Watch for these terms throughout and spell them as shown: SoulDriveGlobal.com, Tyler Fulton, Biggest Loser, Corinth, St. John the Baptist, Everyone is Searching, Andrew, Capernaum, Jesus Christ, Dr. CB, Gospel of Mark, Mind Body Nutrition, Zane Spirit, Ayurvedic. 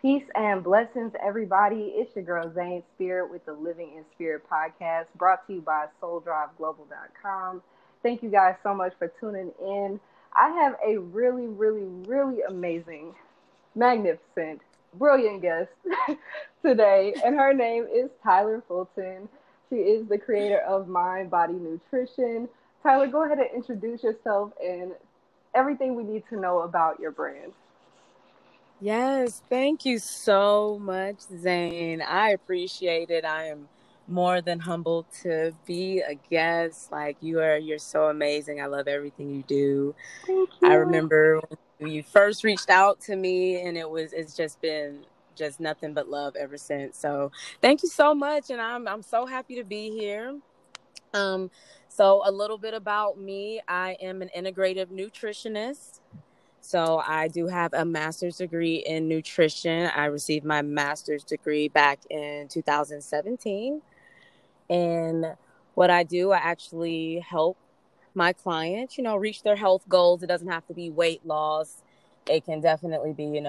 Peace and blessings, everybody. It's your girl, Zane Spirit, with the Living in Spirit podcast, brought to you by SoulDriveGlobal.com. Thank you guys so much for tuning in. I have a really, really, really amazing, magnificent, brilliant guest today, and her name is Tyler Fulton. She is the creator of Mind Body Nutrition. Tyler, go ahead and introduce yourself and everything we need to know about your brand. Yes, thank you so much, Zane. I appreciate it. I am more than humbled to be a guest. Like, you're so amazing. I love everything you do. Thank you. I remember when you first reached out to me, and it's just been nothing but love ever since. So thank you so much, and I'm so happy to be here. So a little bit about me. I am an integrative nutritionist. So I do have a master's degree in nutrition. I received my master's degree back in 2017. And what I do, I actually help my clients, reach their health goals. It doesn't have to be weight loss. It can definitely be,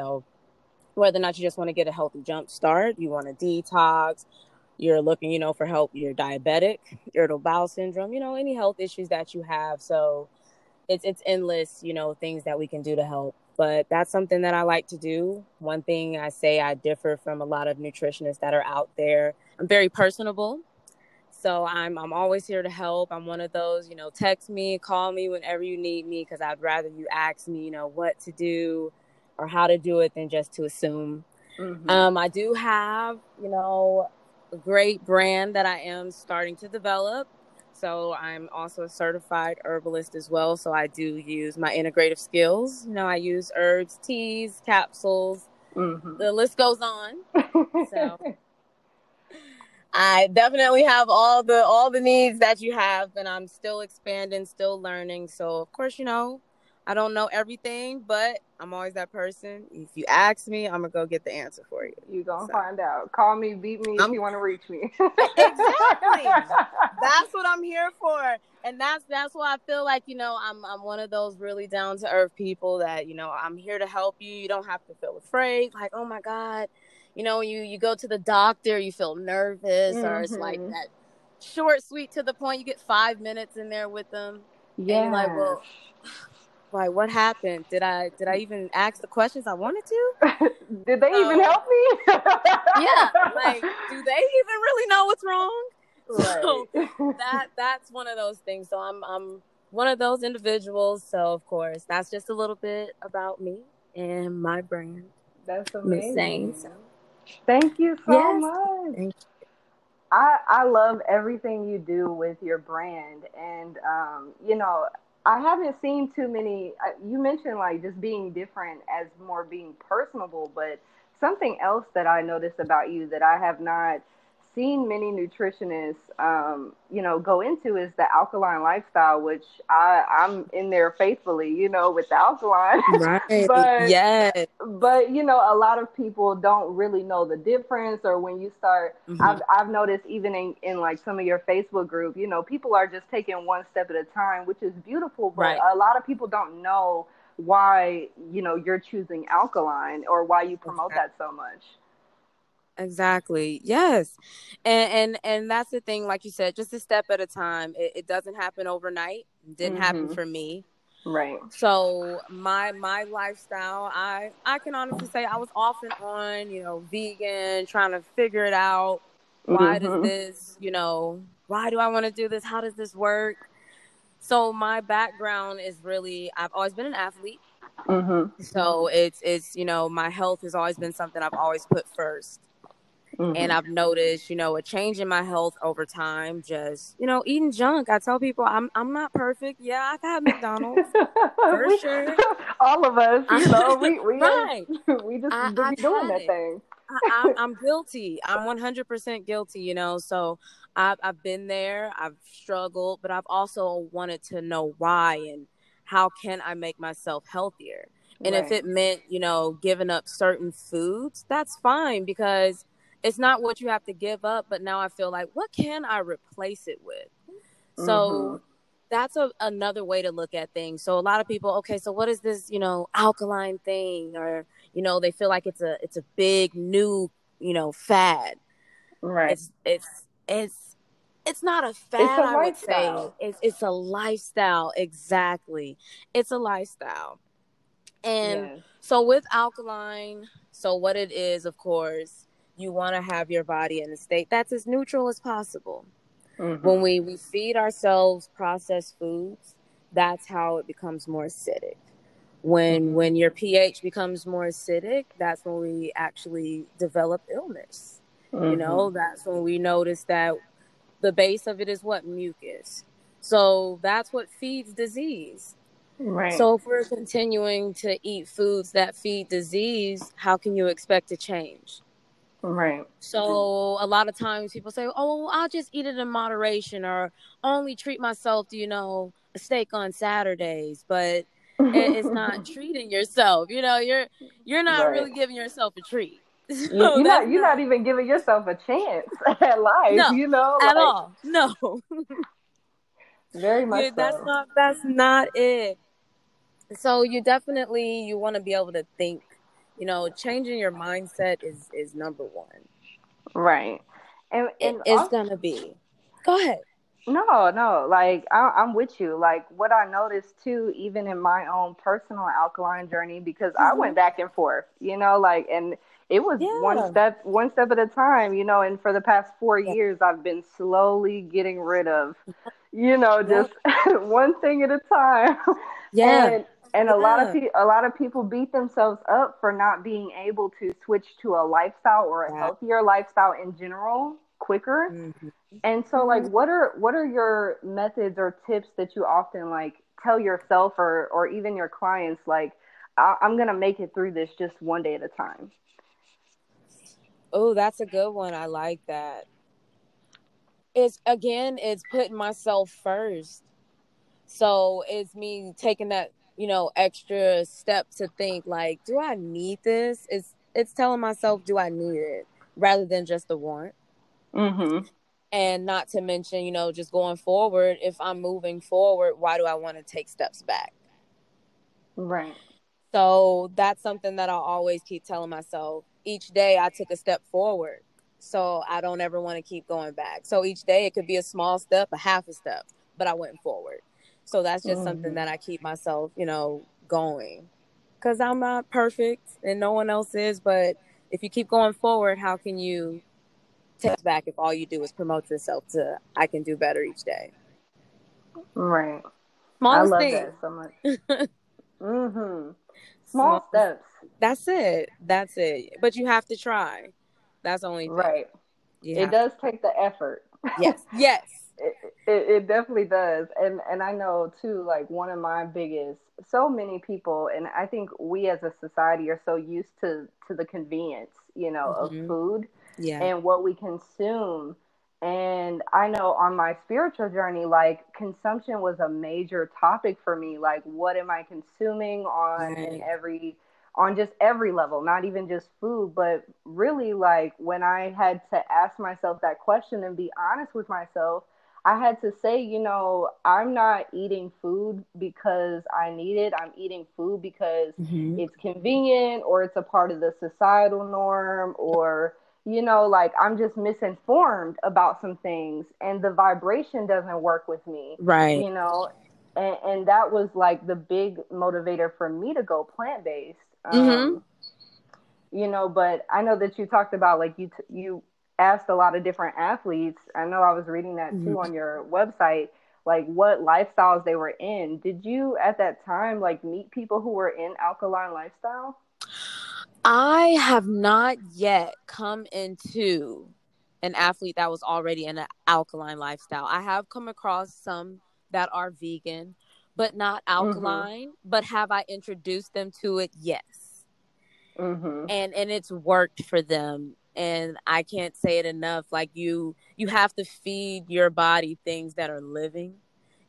whether or not you just want to get a healthy jump start, you want to detox, you're looking, for help, you're diabetic, irritable bowel syndrome, any health issues that you have. So It's endless, things that we can do to help. But that's something that I like to do. One thing I say I differ from a lot of nutritionists that are out there. I'm very personable. So I'm always here to help. I'm one of those, text me, call me whenever you need me, because I'd rather you ask me, what to do or how to do it than just to assume. Mm-hmm. I do have, a great brand that I am starting to develop. So I'm also a certified herbalist as well. So I do use my integrative skills. I use herbs, teas, capsules. Mm-hmm. The list goes on. So I definitely have all the needs that you have, and I'm still expanding, still learning. So of course, I don't know everything, but I'm always that person. If you ask me, I'm going to go get the answer for you. You're going to find out. Call me, beat me if you want to reach me. Exactly. That's what I'm here for. And that's why I feel like, I'm one of those really down-to-earth people that, I'm here to help you. You don't have to feel afraid. Like, oh, my God. You go to the doctor, you feel nervous. Mm-hmm. Or it's like that short, sweet, to the point. You get 5 minutes in there with them. Yeah. And you're like, well... Like, what happened? Did I even ask the questions I wanted to? Did they even help me? Yeah. Like, do they even really know what's wrong? Right. So that's one of those things. So I'm one of those individuals. So of course, that's just a little bit about me and my brand. That's amazing. Saying, so. Thank you so much. Thank you. I love everything you do with your brand, and I haven't seen too many. You mentioned like just being different as more being personable, but something else that I noticed about you that I have not seen many nutritionists, go into is the alkaline lifestyle, which I'm in there faithfully, with the alkaline. Right. But, yes. But, a lot of people don't really know the difference. Or when you start, mm-hmm. I've noticed even in like some of your Facebook group, people are just taking one step at a time, which is beautiful. But right. A lot of people don't know why, you're choosing alkaline or why you promote that so much. Exactly. Yes. And that's the thing, like you said, just a step at a time. It doesn't happen overnight. It didn't mm-hmm. happen for me. Right. So my lifestyle, I can honestly say I was off and on, vegan, trying to figure it out. Why mm-hmm. does this, why do I want to do this? How does this work? So my background is really, I've always been an athlete. Mm-hmm. So it's, my health has always been something I've always put first. Mm-hmm. And I've noticed, a change in my health over time, just, eating junk. I tell people I'm not perfect. Yeah, I've had McDonald's. For sure. All of us, we right. We just be doing that thing. I'm guilty. I'm 100% guilty, so I've been there. I've struggled, but I've also wanted to know why and how can I make myself healthier? And right. if it meant, giving up certain foods, that's fine, because it's not what you have to give up, but now I feel like, what can I replace it with? Mm-hmm. So that's another way to look at things. So a lot of people, okay, so what is this, alkaline thing? Or, you know, they feel like it's a big new, you know, fad. Right. It's not a fad, it's a lifestyle. I would say. It's a lifestyle. Exactly. It's a lifestyle. And so with alkaline, so what it is, of course, you want to have your body in a state that's as neutral as possible. Mm-hmm. When we feed ourselves processed foods, that's how it becomes more acidic. When your pH becomes more acidic, that's when we actually develop illness. Mm-hmm. You know, that's when we notice that the base of it is what? Mucus. So that's what feeds disease. Right. So if we're continuing to eat foods that feed disease, how can you expect to change? Right. So a lot of times people say, oh, I'll just eat it in moderation, or only treat myself to, you know, a steak on Saturdays. But it's not treating yourself. You know, you're not really giving yourself a treat. So you're not even giving yourself a chance at life, no, you know? At all. No. Very much. Dude, so. That's not it. So you want to be able to think. You know, changing your mindset is number one. Right. And it's going to be. Go ahead. No. Like, I'm with you. Like, what I noticed, too, even in my own personal alkaline journey, because I went back and forth, you know, like, and it was one step at a time, you know, and for the past 4 years, I've been slowly getting rid of, you know, just one thing at a time. Yeah. And a lot of people beat themselves up for not being able to switch to a lifestyle or a healthier lifestyle in general quicker. Mm-hmm. And so, like, what are your methods or tips that you often, like, tell yourself or even your clients, like, I'm going to make it through this just one day at a time? Oh, that's a good one. I like that. It's putting myself first. So it's me taking that, you know, extra step to think, like, do I need this? It's telling myself, do I need it? Rather than just the want. Mm-hmm. And not to mention, you know, just going forward, if I'm moving forward, why do I want to take steps back? Right. So that's something that I always keep telling myself. Each day I took a step forward, so I don't ever want to keep going back. So each day it could be a small step, a half a step, but I went forward. So that's just something that I keep myself, you know, going, because I'm not perfect and no one else is. But if you keep going forward, how can you take back if all you do is promote yourself to I can do better each day? Right. Smallest I love thing. That so much. Small steps. That's it. But you have to try. That's the only thing. Right. It does take the effort. Yes. It definitely does. And I know, too, like, one of my biggest, so many people, and I think we as a society are so used to the convenience, you know, of food and what we consume. And I know on my spiritual journey, like, consumption was a major topic for me. Like, what am I consuming on just every level, not even just food, but really, like, when I had to ask myself that question and be honest with myself, I had to say, you know, I'm not eating food because I need it. I'm eating food because it's convenient, or it's a part of the societal norm, or, you know, like, I'm just misinformed about some things and the vibration doesn't work with me. Right. You know, and that was, like, the big motivator for me to go plant-based. You know, but I know that you talked about, like, you asked a lot of different athletes. I know I was reading that too on your website, like, what lifestyles they were in. Did you at that time, like, meet people who were in alkaline lifestyle? I have not yet come into an athlete that was already in an alkaline lifestyle. I have come across some that are vegan, but not alkaline. But have I introduced them to it? Yes. And it's worked for them. And I can't say it enough. Like, you have to feed your body things that are living,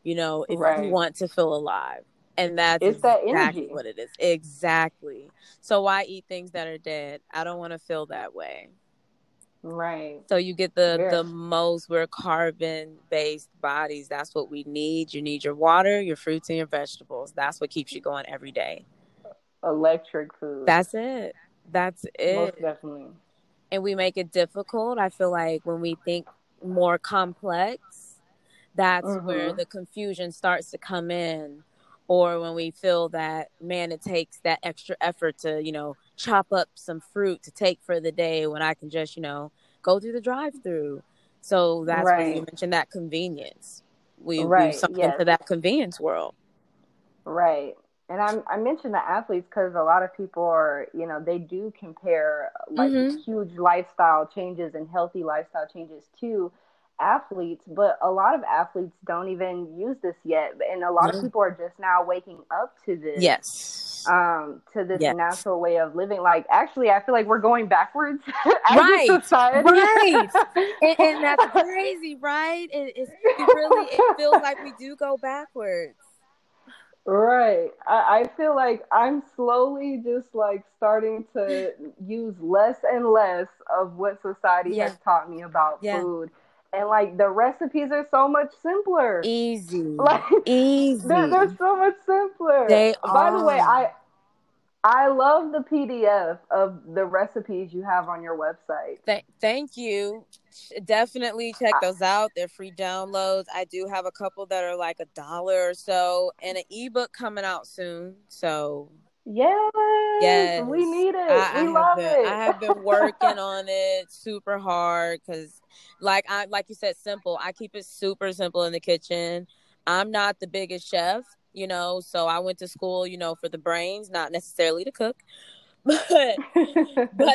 you know, if you want to feel alive. And that's exactly what it is. Exactly. So why eat things that are dead? I don't want to feel that way. Right. So you get the most. We're carbon-based bodies. That's what we need. You need your water, your fruits, and your vegetables. That's what keeps you going every day. electric food. That's it. That's it. Most definitely. And we make it difficult. I feel like when we think more complex, that's where the confusion starts to come in. Or when we feel that, man, it takes that extra effort to, you know, chop up some fruit to take for the day when I can just, you know, go through the drive-through. So that's when you mentioned that convenience. We've sunk into that convenience world. Right. And I mentioned the athletes because a lot of people are, you know, they do compare like huge lifestyle changes and healthy lifestyle changes to athletes, but a lot of athletes don't even use this yet. And a lot of people are just now waking up to this. Yes. To this natural way of living. Like, actually, I feel like we're going backwards as a society. And that's crazy, right? It feels like we do go backwards. Right. I feel like I'm slowly just like starting to use less and less of what society has taught me about food. And like the recipes are so much simpler. Easy. Like, easy. They're so much simpler. They are. By the way, I love the PDF of the recipes you have on your website. Thank you. Definitely check those out. They're free downloads. I do have a couple that are like $1 or so, and an ebook coming out soon. So yes, we need it. I love it. I have been working on it super hard because, like you said, simple. I keep it super simple in the kitchen. I'm not the biggest chef. You know, so I went to school, you know, for the brains, not necessarily to cook, but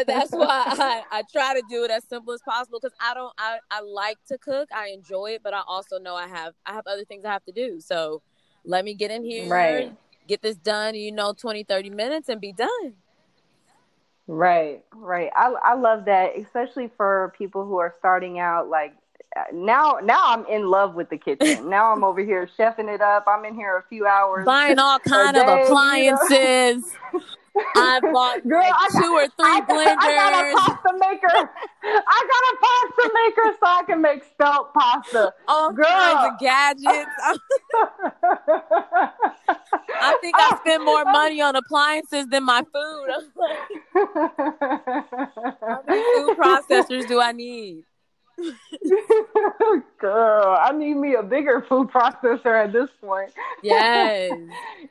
that's why I try to do it as simple as possible because I like to cook. I enjoy it, but I also know I have other things I have to do. So let me get in here, get this done, you know, 20, 30 minutes and be done. Right. I love that, especially for people who are starting out, like, now I'm in love with the kitchen. Now I'm over here chefing it up. I'm in here a few hours. Buying all kind of appliances. You know? I bought two or three blenders. I got a pasta maker. So I can make spelt pasta. All kinds of gadgets. I think I spend more money on appliances than my food. I'm like, how many food processors do I need? Girl, I need me a bigger food processor at this point. Yes.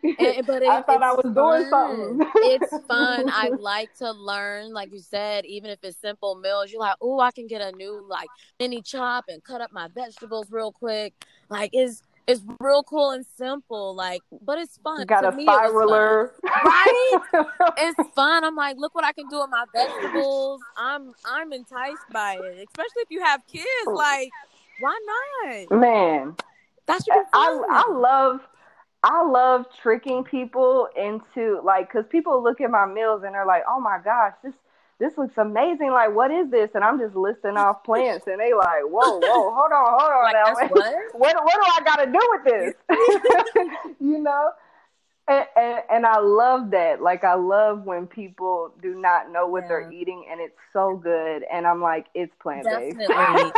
I thought I was doing something. It's fun. I like to learn, like you said, even if it's simple meals. You're like, I can get a new like mini chop and cut up my vegetables real quick. Like it's real cool and simple, like, but it's fun. You got to a spiraler. Right? It's fun. I'm like, look what I can do with my vegetables. I'm enticed by it, especially if you have kids. Like, why not? Man. That's your I love tricking people into, like, because people look at my meals and they're like, oh, my gosh, this looks amazing. Like, what is this? And I'm just listing off plants. And they like, whoa, hold on. Like, now. What do I got to do with this? You know? And I love that. Like, I love when people do not know what they're eating and it's so good. And I'm like, it's plant-based. Definitely.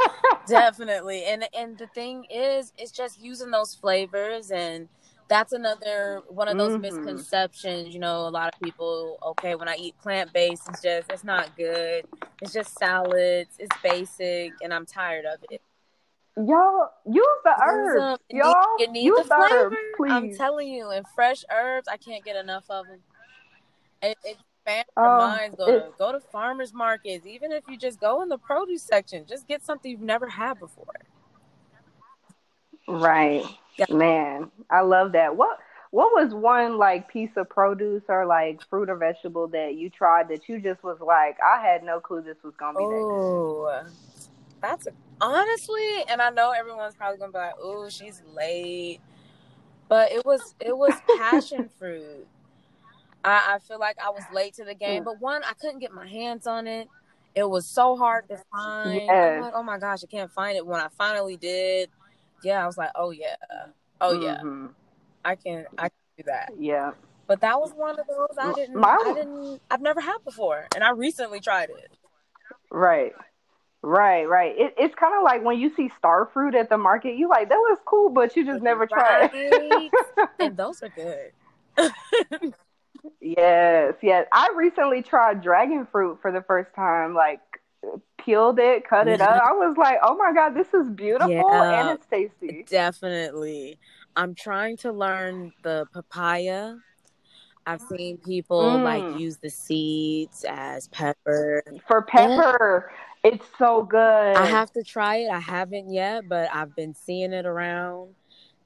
Definitely. And the thing is, it's just using those flavors, and that's another one of those misconceptions. You know, a lot of people, when I eat plant-based, it's not good. It's just salads. It's basic. And I'm tired of it. Y'all, use the herbs. Y'all, you need use the flavor. Herbs, please. I'm telling you, and fresh herbs, I can't get enough of them. It expands your minds. Go to farmers markets. Even if you just go in the produce section, just get something you've never had before. Right. Man, I love that. What was one like piece of produce or like fruit or vegetable that you tried that you just was like, I had no clue this was gonna be that good? Honestly, and I know everyone's probably gonna be like, "Oh, she's late," but it was passion fruit. I feel like I was late to the game, but I couldn't get my hands on it. It was so hard to find. I'm like, oh my gosh, I can't find it. When I finally did. Yeah, I was like, oh yeah, I can do that. Yeah, but that was one of those I've never had before, and I recently tried it. Right. It's kind of like when you see star fruit at the market, you like that looks cool, but you just never try it. And those are good. Yes. I recently tried dragon fruit for the first time, like peeled it, cut it up. I was like, oh my God, this is beautiful and it's tasty. Definitely. I'm trying to learn the papaya. I've seen people like use the seeds as pepper. For pepper. Yeah. It's so good. I have to try it. I haven't yet, but I've been seeing it around.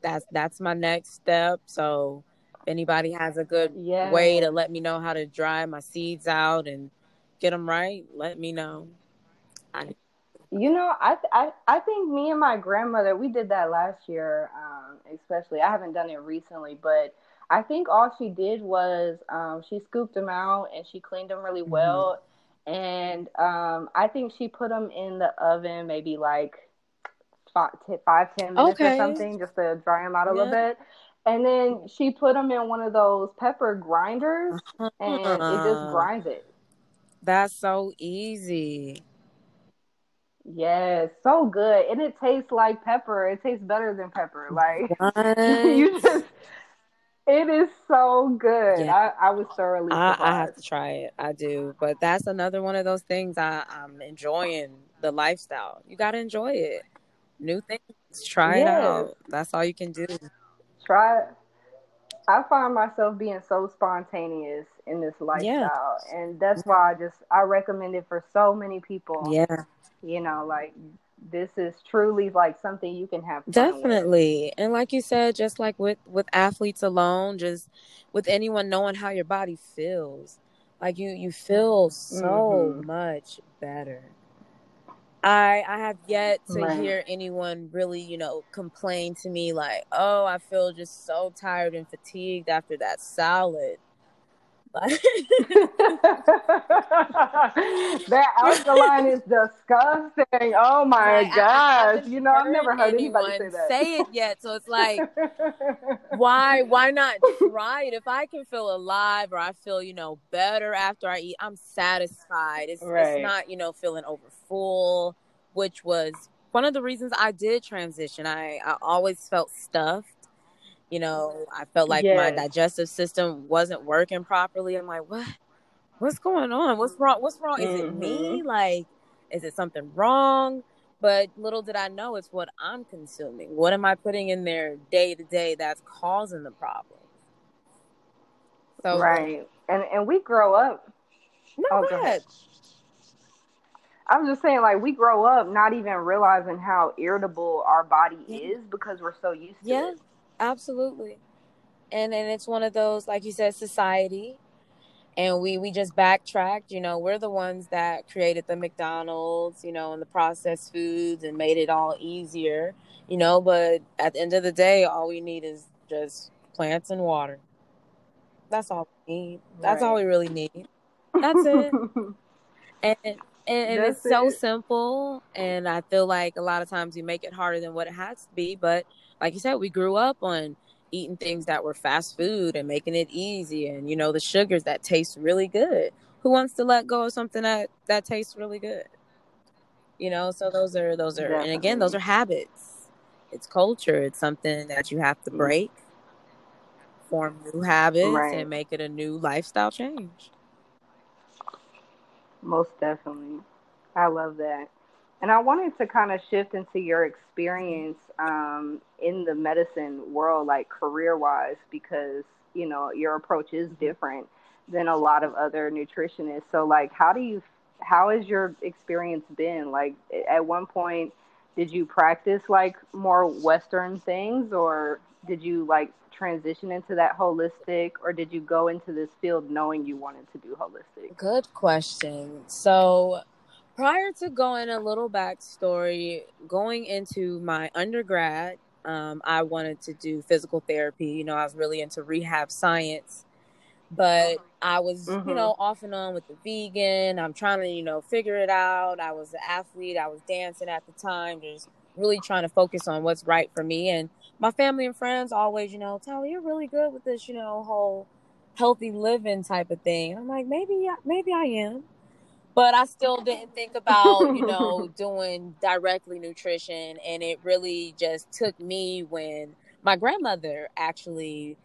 That's my next step. So if anybody has a good way to let me know how to dry my seeds out and get them right, let me know. I think me and my grandmother, we did that last year, especially. I haven't done it recently, but I think all she did was she scooped them out and she cleaned them really well. Mm-hmm. And I think she put them in the oven maybe like 5-10 minutes or something, just to dry them out a little bit. And then she put them in one of those pepper grinders and it just grinds it. That's so easy. Yes, so good. And it tastes like pepper. It tastes better than pepper. Like, it is so good. Yeah. I was thoroughly surprised. I have to try it. I do. But that's another one of those things I'm enjoying the lifestyle. You got to enjoy it. New things. Try it out. That's all you can do. Try it. I find myself being so spontaneous in this lifestyle. Yeah. And that's why I recommend it for so many people. Yeah. You know, like, this is truly like something you can have fun definitely with. And like you said, just like with athletes alone, just with anyone, knowing how your body feels, like you feel so much better. I have yet to hear anyone really, complain to me like, oh, I feel just so tired and fatigued after that salad. That alkaline is disgusting. Oh my gosh. I've never heard anybody say it yet. So it's like, why not try it? If I can feel alive or I feel, better after I eat, I'm satisfied. It's not, feeling overfull, which was one of the reasons I did transition. I always felt stuffed. I felt like my digestive system wasn't working properly. I'm like, what? What's going on? What's wrong? Mm-hmm. Is it me? Like, is it something wrong? But little did I know, it's what I'm consuming. What am I putting in there day to day that's causing the problem? So, and we grow up. No bad. I'm just saying, like, we grow up not even realizing how irritable our body is because we're so used to it. Absolutely. And it's one of those, like you said, society. And we just backtracked. We're the ones that created the McDonald's, and the processed foods and made it all easier, But at the end of the day, all we need is just plants and water. That's all we need. That's all we really need. That's it. And it's so simple. And I feel like a lot of times you make it harder than what it has to be, but like you said, we grew up on eating things that were fast food and making it easy and, the sugars that taste really good. Who wants to let go of something that tastes really good? So those are and again, those are habits. It's culture. It's something that you have to break, form new habits and make it a new lifestyle change. Most definitely. I love that. And I wanted to kind of shift into your experience in the medicine world, like career-wise, because, your approach is different than a lot of other nutritionists. So, like, how has your experience been? Like, at one point, did you practice, like, more Western things, or did you, like, transition into that holistic, or did you go into this field knowing you wanted to do holistic? Good question. So... prior to going a little backstory, going into my undergrad, I wanted to do physical therapy. I was really into rehab science, but I was, off and on with the vegan. I'm trying to, figure it out. I was an athlete. I was dancing at the time, just really trying to focus on what's right for me. And my family and friends always, Tyler, you're really good with this, whole healthy living type of thing. And I'm like, maybe I am. But I still didn't think about, doing directly nutrition. And it really just took me when my grandmother actually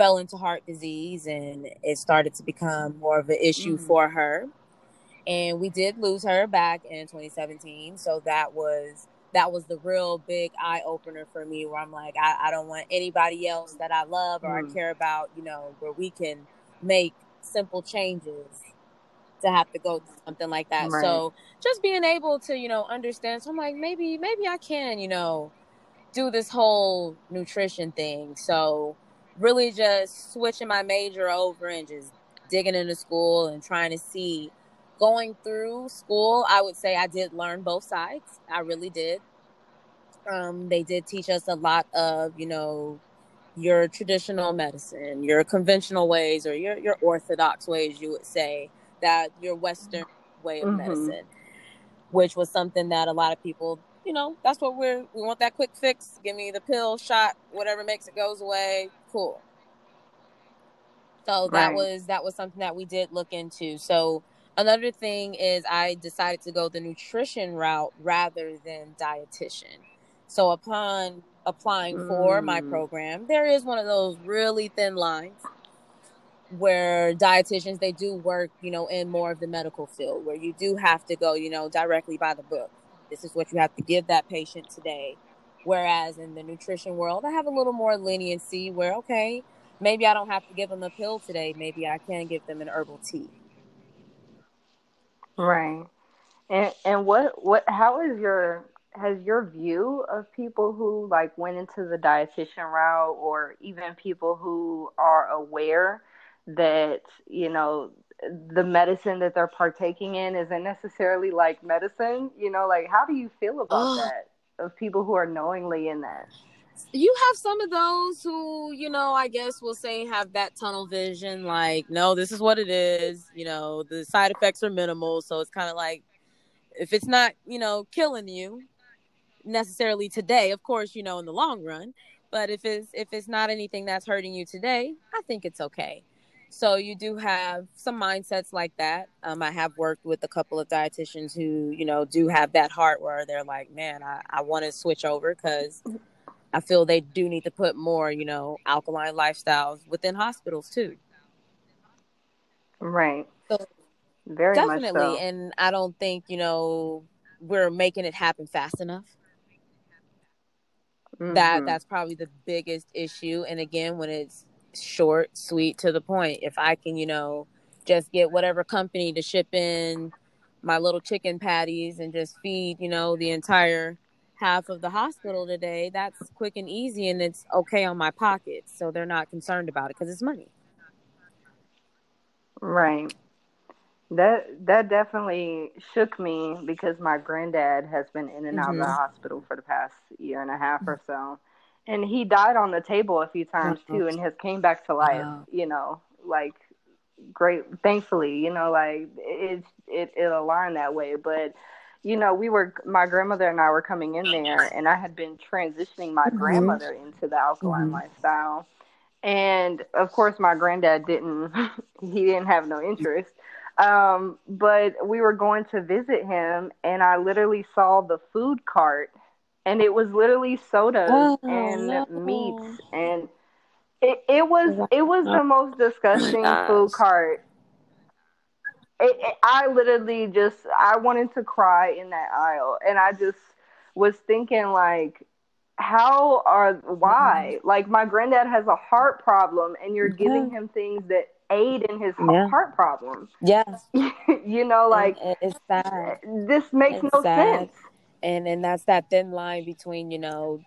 fell into heart disease, and it started to become more of an issue for her. And we did lose her back in 2017. So that was the real big eye opener for me, where I'm like, I don't want anybody else that I love or I care about, you know, where we can make simple changes, to have to go through something like that. Right. So just being able to, you know, understand. So I'm like, maybe I can, you know, do this whole nutrition thing. So really just switching my major over and just digging into school and trying to see. Going through school, I would say I did learn both sides. I really did. They did teach us a lot of, you know, your traditional medicine, your conventional ways, or your orthodox ways, you would say, that your Western way of medicine, which was something that a lot of people, you know, that's what we want, that quick fix. Give me the pill, shot, whatever makes it goes away. Cool. So that was something that we did look into. So another thing is I decided to go the nutrition route rather than dietitian. So upon applying for my program, there is one of those really thin lines where dietitians, they do work, you know, in more of the medical field, where you do have to go, you know, directly by the book. This is what you have to give that patient today. Whereas in the nutrition world, I have a little more leniency where, okay, maybe I don't have to give them a pill today. Maybe I can give them an herbal tea. Right. And what how is has your view of people who like went into the dietitian route, or even people who are aware that, you know, the medicine that they're partaking in isn't necessarily like medicine, you know, like how do you feel about that, of people who are knowingly in that? You have some of those who, you know, I guess we'll say have that tunnel vision, like, no, this is what it is. You know, the side effects are minimal. So it's kind of like, if it's not, you know, killing you necessarily today, of course, you know, in the long run. But if it's not anything that's hurting you today, I think it's okay. So you do have some mindsets like that. I have worked with a couple of dietitians who, you know, do have that heart where they're like, man, I want to switch over because I feel they do need to put more, you know, alkaline lifestyles within hospitals too. Right. So very definitely. Much so. And I don't think, you know, we're making it happen fast enough. That's probably the biggest issue. And again, when it's short, sweet, to the point, if I can, you know, just get whatever company to ship in my little chicken patties and just feed, you know, the entire half of the hospital today, that's quick and easy, and it's okay on my pocket, so they're not concerned about it because it's money. Right. That definitely shook me because my granddad has been in and out of the hospital for the past year and a half or so, and he died on the table a few times too, and has came back to life. You know, like, great, thankfully, you know, like it aligned that way, but. You know, my grandmother and I were coming in there, and I had been transitioning my grandmother into the alkaline lifestyle. And of course my granddad didn't have no interest. But we were going to visit him, and I literally saw the food cart, and it was literally sodas meats. And it was the most disgusting food cart. I literally I wanted to cry in that aisle, and I just was thinking, like, why? Like, my granddad has a heart problem, and you're giving him things that aid in his heart problem. Yes. You know, like, and it's sad. This makes no sense. And that's that thin line between, you know,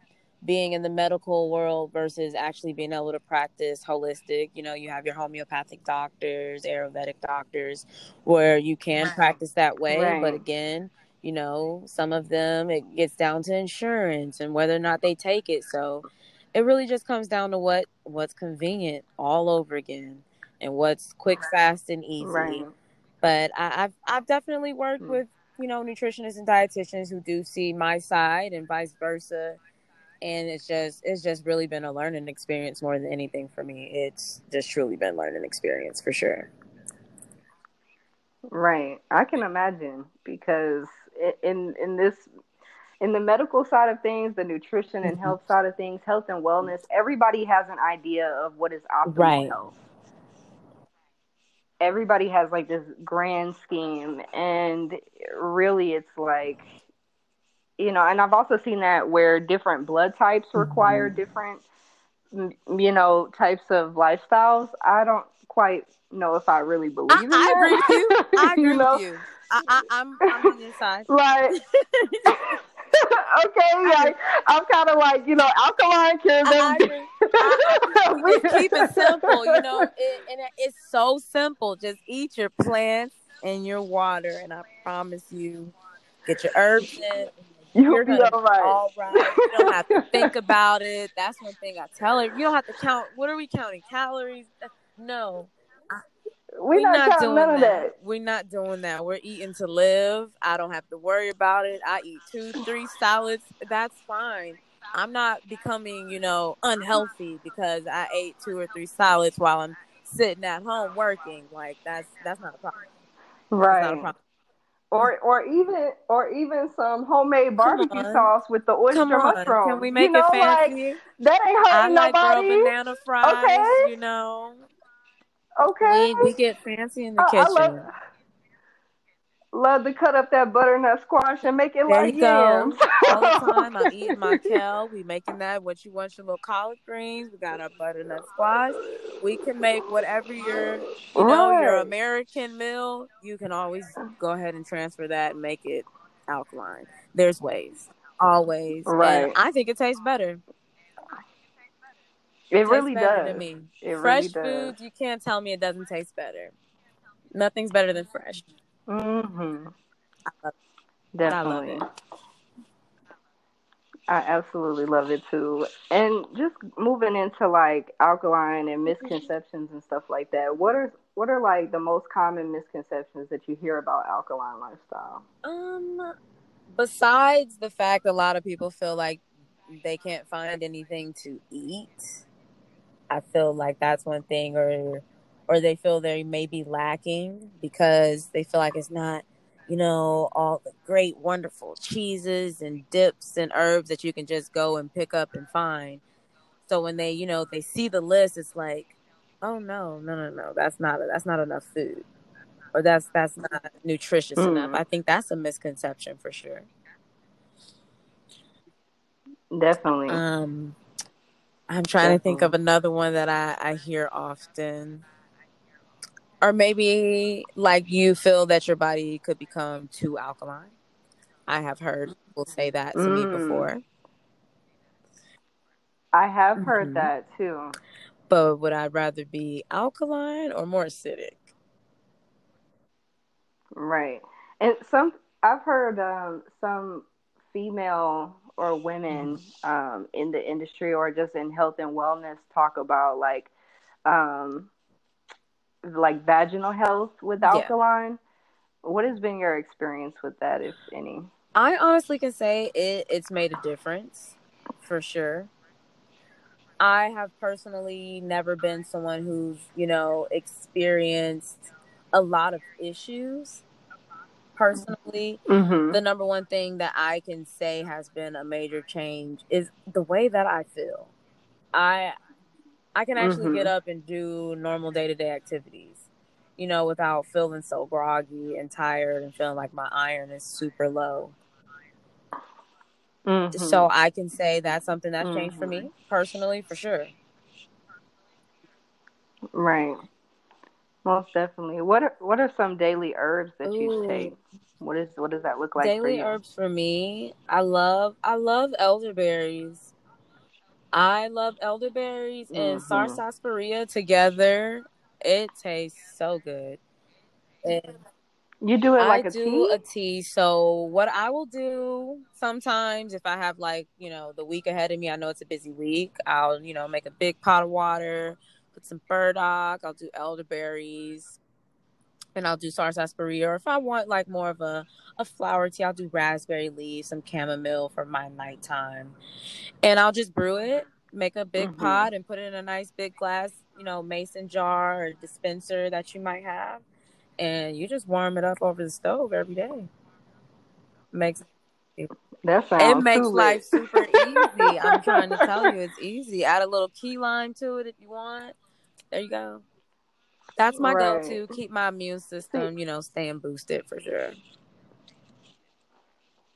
being in the medical world versus actually being able to practice holistic. You know, you have your homeopathic doctors, Ayurvedic doctors, where you can practice that way. Right. But again, you know, some of them, it gets down to insurance and whether or not they take it. So it really just comes down to what's convenient all over again, and what's quick, fast, and easy. Right. But I've definitely worked with, you know, nutritionists and dietitians who do see my side and vice versa. And it's just really been a learning experience more than anything for me. It's just truly been a learning experience for sure. Right. I can imagine, because in this in the medical side of things, the nutrition and health side of things, health and wellness, everybody has an idea of what is optimal health. Everybody has like this grand scheme, and really it's like, you know, and I've also seen that where different blood types require different, you know, types of lifestyles. I don't quite know if I really believe in that. I agree with you. I agree with you. I'm on your side. Like, okay, like, I'm kind of like, you know, alkaline cures everything. We keep it simple, you know, and it's so simple. Just eat your plants and your water, and I promise you, get your herbs in. You're gonna be all right. You don't have to think about it. That's one thing I tell her. You don't have to count. What are we counting? Calories? No. We're not doing none of that. We're not doing that. We're eating to live. I don't have to worry about it. I eat 2-3 salads. That's fine. I'm not becoming, you know, unhealthy because I ate 2 or 3 salads while I'm sitting at home working. Like that's not a problem. Right. That's not a problem. Or even some homemade barbecue sauce with the oyster mushroom. Can we make it fancy? Like, that ain't hurting nobody. Girl, banana fries. Okay. You know. Okay. We get fancy in the kitchen. I love to cut up that butternut squash and make it like yams. All the time I eat my kale. We making that. What you want, your little collard greens. We got our butternut squash. We can make whatever your, you know, your American meal. You can always go ahead and transfer that and make it alkaline. There's ways. Always. Right. And I think it tastes better. It really does. To me. Fresh food, you can't tell me it doesn't taste better. Nothing's better than fresh. Mm-hmm. I love it. I absolutely love it too. And just moving into like alkaline and misconceptions and stuff like that, what are like the most common misconceptions that you hear about alkaline lifestyle? Besides the fact a lot of people feel like they can't find anything to eat. I feel like that's one thing, or they feel they may be lacking because they feel like it's not, you know, all the great, wonderful cheeses and dips and herbs that you can just go and pick up and find. So when they, you know, they see the list, it's like, oh no, that's not enough food, or that's not nutritious enough. I think that's a misconception for sure. Definitely. I'm trying to think of another one that I hear often. Or maybe like you feel that your body could become too alkaline. I have heard people say that to me before. I have heard that too. But would I rather be alkaline or more acidic? Right. And I've heard some female or women in the industry or just in health and wellness talk about like vaginal health with alkaline. What has been your experience with that, if any? I honestly can say it's made a difference for sure. I have personally never been someone who's, you know, experienced a lot of issues. Personally, the number one thing that I can say has been a major change is the way that I feel. I can actually get up and do normal day-to-day activities, you know, without feeling so groggy and tired and feeling like my iron is super low. So I can say that's something that's changed for me personally, for sure. Right. Most definitely. What are some daily herbs that you take? What does that look like? Daily herbs for me, I love elderberries. I love elderberries and sarsaparilla together. It tastes so good. And you do it like a tea. So what I will do sometimes if I have like, you know, the week ahead of me, I know it's a busy week. I'll, you know, make a big pot of water. Put some burdock, I'll do elderberries, and I'll do sarsaparilla. Or if I want like more of a flower tea, I'll do raspberry leaves, some chamomile for my nighttime. And I'll just brew it, make a big pot, and put it in a nice big glass, you know, mason jar or dispenser that you might have. And you just warm it up over the stove every day. Makes That sounds it makes life super easy. I'm trying to tell you, it's easy. Add a little key lime to it if you want. There you go. That's my go-to. Keep my immune system, you know, staying boosted for sure.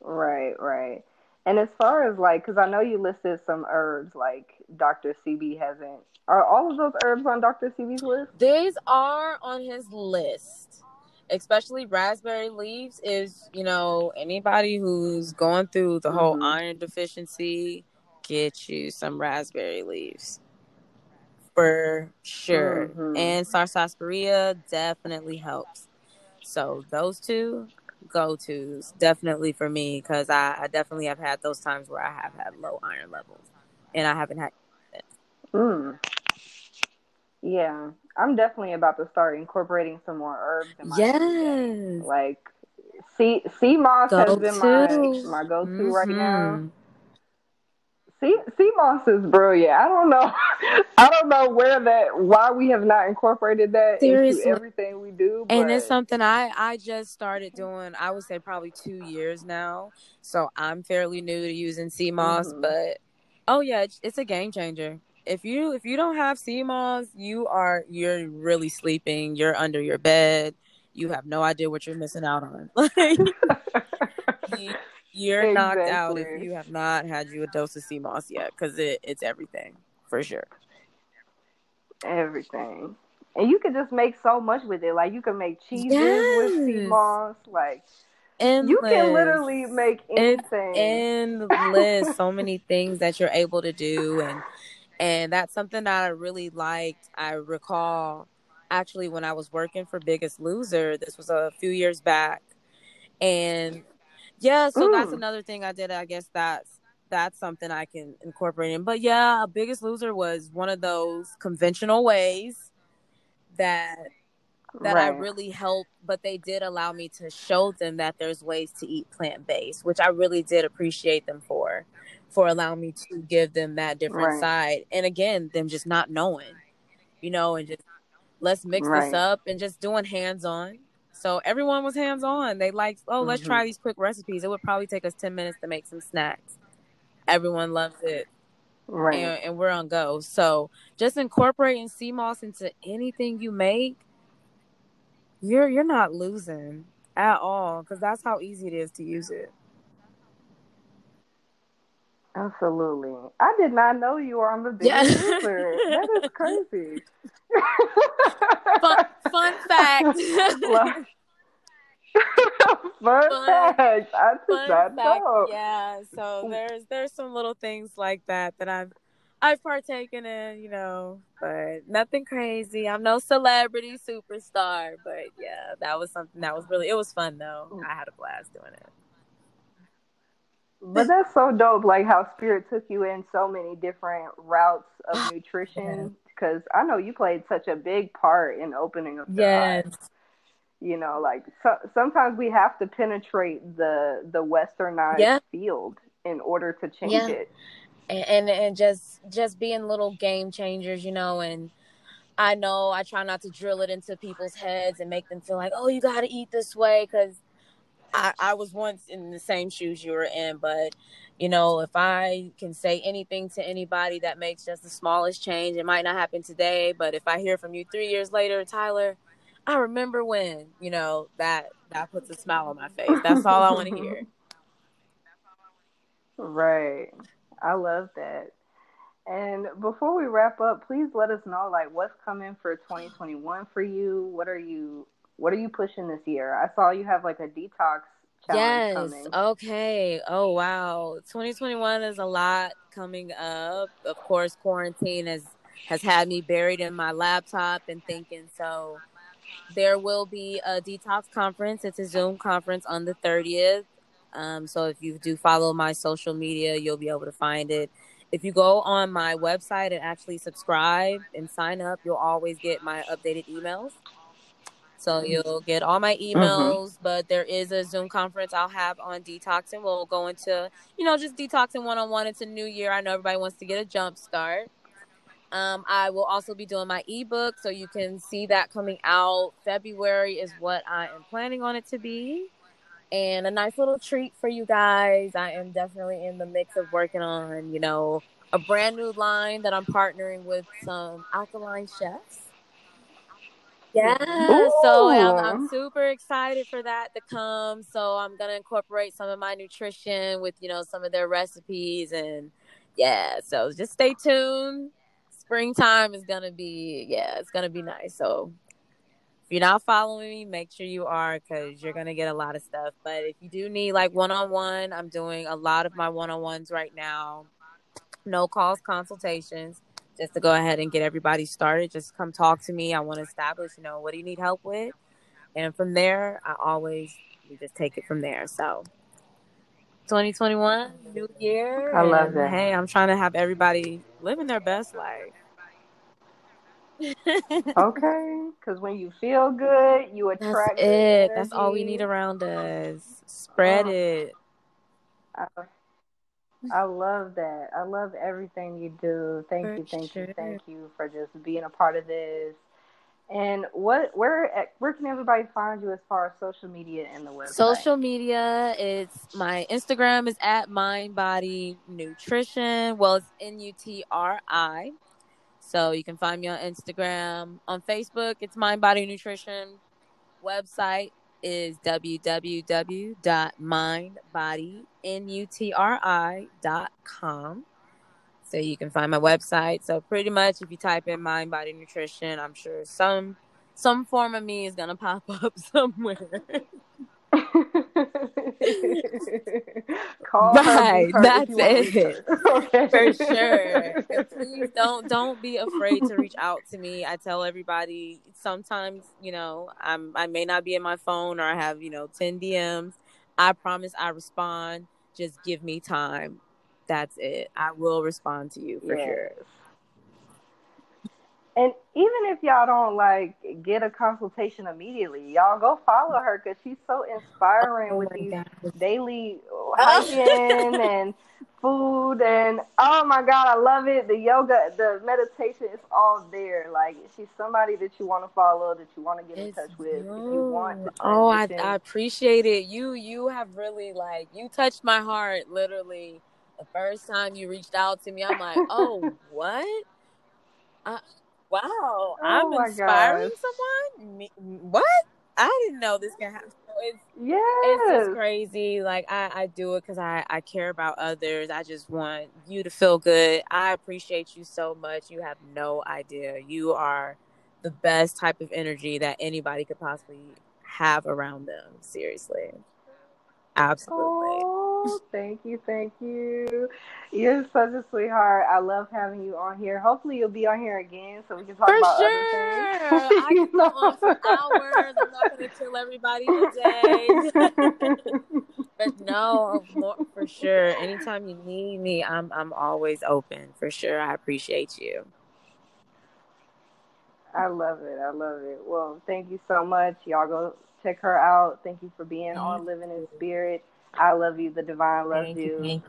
Right, right. And as far as like, because I know you listed some herbs, like Dr. CB hasn't. Are all of those herbs on Dr. CB's list? These are on his list. Especially raspberry leaves is, you know, anybody who's going through the whole iron deficiency, get you some raspberry leaves. For sure. And sarsaparilla definitely helps. So those two go-tos definitely for me, because I definitely have had those times where I have had low iron levels and I haven't had it. Yeah, I'm definitely about to start incorporating some more herbs in my diet. Like sea moss has been my go-to right now. Sea moss is brilliant. I don't know why we have not incorporated that into everything we do. But... And it's something I just started doing, I would say probably 2 years now. So I'm fairly new to using sea moss, but it's a game changer. If you don't have sea moss, you're really sleeping. You're under your bed. You have no idea what you're missing out on. You're knocked out if you have not had you a dose of sea moss yet, because it's everything for sure. Everything, and you can just make so much with it. Like you can make cheeses with sea moss. Like endless. You can literally make anything. It's endless, so many things that you're able to do, and that's something that I really liked. I recall actually when I was working for Biggest Loser. This was a few years back, and. Yeah, so that's another thing I did. I guess that's something I can incorporate in. But yeah, Biggest Loser was one of those conventional ways that I really helped. But they did allow me to show them that there's ways to eat plant-based, which I really did appreciate them for allowing me to give them that different side. And again, them just not knowing, you know, and just let's mix this up and just doing hands-on. So everyone was hands-on. They liked, let's try these quick recipes. It would probably take us 10 minutes to make some snacks. Everyone loves it. Right. And we're on go. So just incorporating sea moss into anything you make, you're not losing at all, because that's how easy it is to use it. Absolutely. I did not know you were on the Biggest Loser. That is crazy. Fun fact. Fun fact. I did not know. Yeah, so there's some little things like that that I've partaken in, you know, but nothing crazy. I'm no celebrity superstar, but yeah, that was something that was really, it was fun though. I had a blast doing it. But that's so dope, like how Spirit took you in so many different routes of nutrition, because I know you played such a big part in opening up the eyes. You know, like sometimes we have to penetrate the Westernized field in order to change it. And just being little game changers, you know, and I know I try not to drill it into people's heads and make them feel like, oh, you got to eat this way, because I was once in the same shoes you were in, but, you know, if I can say anything to anybody that makes just the smallest change, it might not happen today, but if I hear from you 3 years later, Tyler, I remember when, you know, that puts a smile on my face. That's all I want to hear. Right. I love that. And before we wrap up, please let us know, like, what's coming for 2021 for you? What are you pushing this year? I saw you have like a detox challenge coming. Yes. Okay. Oh, wow. 2021 is a lot coming up. Of course, quarantine has had me buried in my laptop and thinking. So there will be a detox conference. It's a Zoom conference on the 30th. So if you do follow my social media, you'll be able to find it. If you go on my website and actually subscribe and sign up, you'll always get my updated emails. So you'll get all my emails, but there is a Zoom conference I'll have on detoxing. We'll go into, you know, just detoxing one-on-one. It's a new year. I know everybody wants to get a jump start. I will also be doing my ebook, so you can see that coming out. February is what I am planning on it to be. and a nice little treat for you guys. I am definitely in the mix of working on, you know, a brand new line that I'm partnering with some alkaline chefs. Yeah. Ooh. So I'm super excited for that to come. So I'm going to incorporate some of my nutrition with, you know, some of their recipes, and yeah, so just stay tuned. Springtime is going to be, yeah, it's going to be nice. So if you're not following me, make sure you are, because you're going to get a lot of stuff. But if you do need like one-on-one, I'm doing a lot of my one-on-ones right now. No cost consultations, just to go ahead and get everybody started. Just come talk to me. I want to establish, you know, what do you need help with? And from there, we just take it from there. So 2021, new year. I love that. Hey, I'm trying to have everybody living their best life. Okay, because when you feel good, you attract. That's it. That's all we need around us. Spread it. I love that. I love everything you do. Thank you for just being a part of this. And where can everybody find you as far as social media and the website? Social media, it's my Instagram is at Mind Body Nutrition. Well, it's NUTRI. So you can find me on Instagram. On Facebook, it's Mind Body Nutrition. Website is www.mindbodynutri.com. So you can find my website. So pretty much if you type in Mind Body Nutrition, I'm sure some form of me is going to pop up somewhere. Call right, that's it. Okay. For sure. And please don't be afraid to reach out to me. I tell everybody sometimes, you know, I may not be in my phone, or I have, you know, 10 DMs. I promise I respond. Just give me time. That's it. I will respond to you for sure. And even if y'all don't like get a consultation immediately, y'all go follow her, because she's so inspiring with these daily hygiene and food, and oh my God, I love it. The yoga, the meditation, it's all there. Like, she's somebody that you want to follow, that you want to get in touch with. If you want to I appreciate it. You have really you touched my heart. Literally, the first time you reached out to me, I'm like, oh, what? Wow, I'm inspiring someone? What? I didn't know this could happen. So it's crazy. Like, I do it because I care about others. I just want you to feel good. I appreciate you so much. You have no idea. You are the best type of energy that anybody could possibly have around them. Seriously. Absolutely. Oh, thank you. You're such a sweetheart. I love having you on here. Hopefully you'll be on here again so we can talk about other things. I can go on for hours. I'm not going to kill everybody today. But no, for sure. Anytime you need me, I'm always open. For sure. I appreciate you. I love it. Well, thank you so much. Y'all go check her out. Thank you for being on Living in Spirit. I love you. The Divine loves you.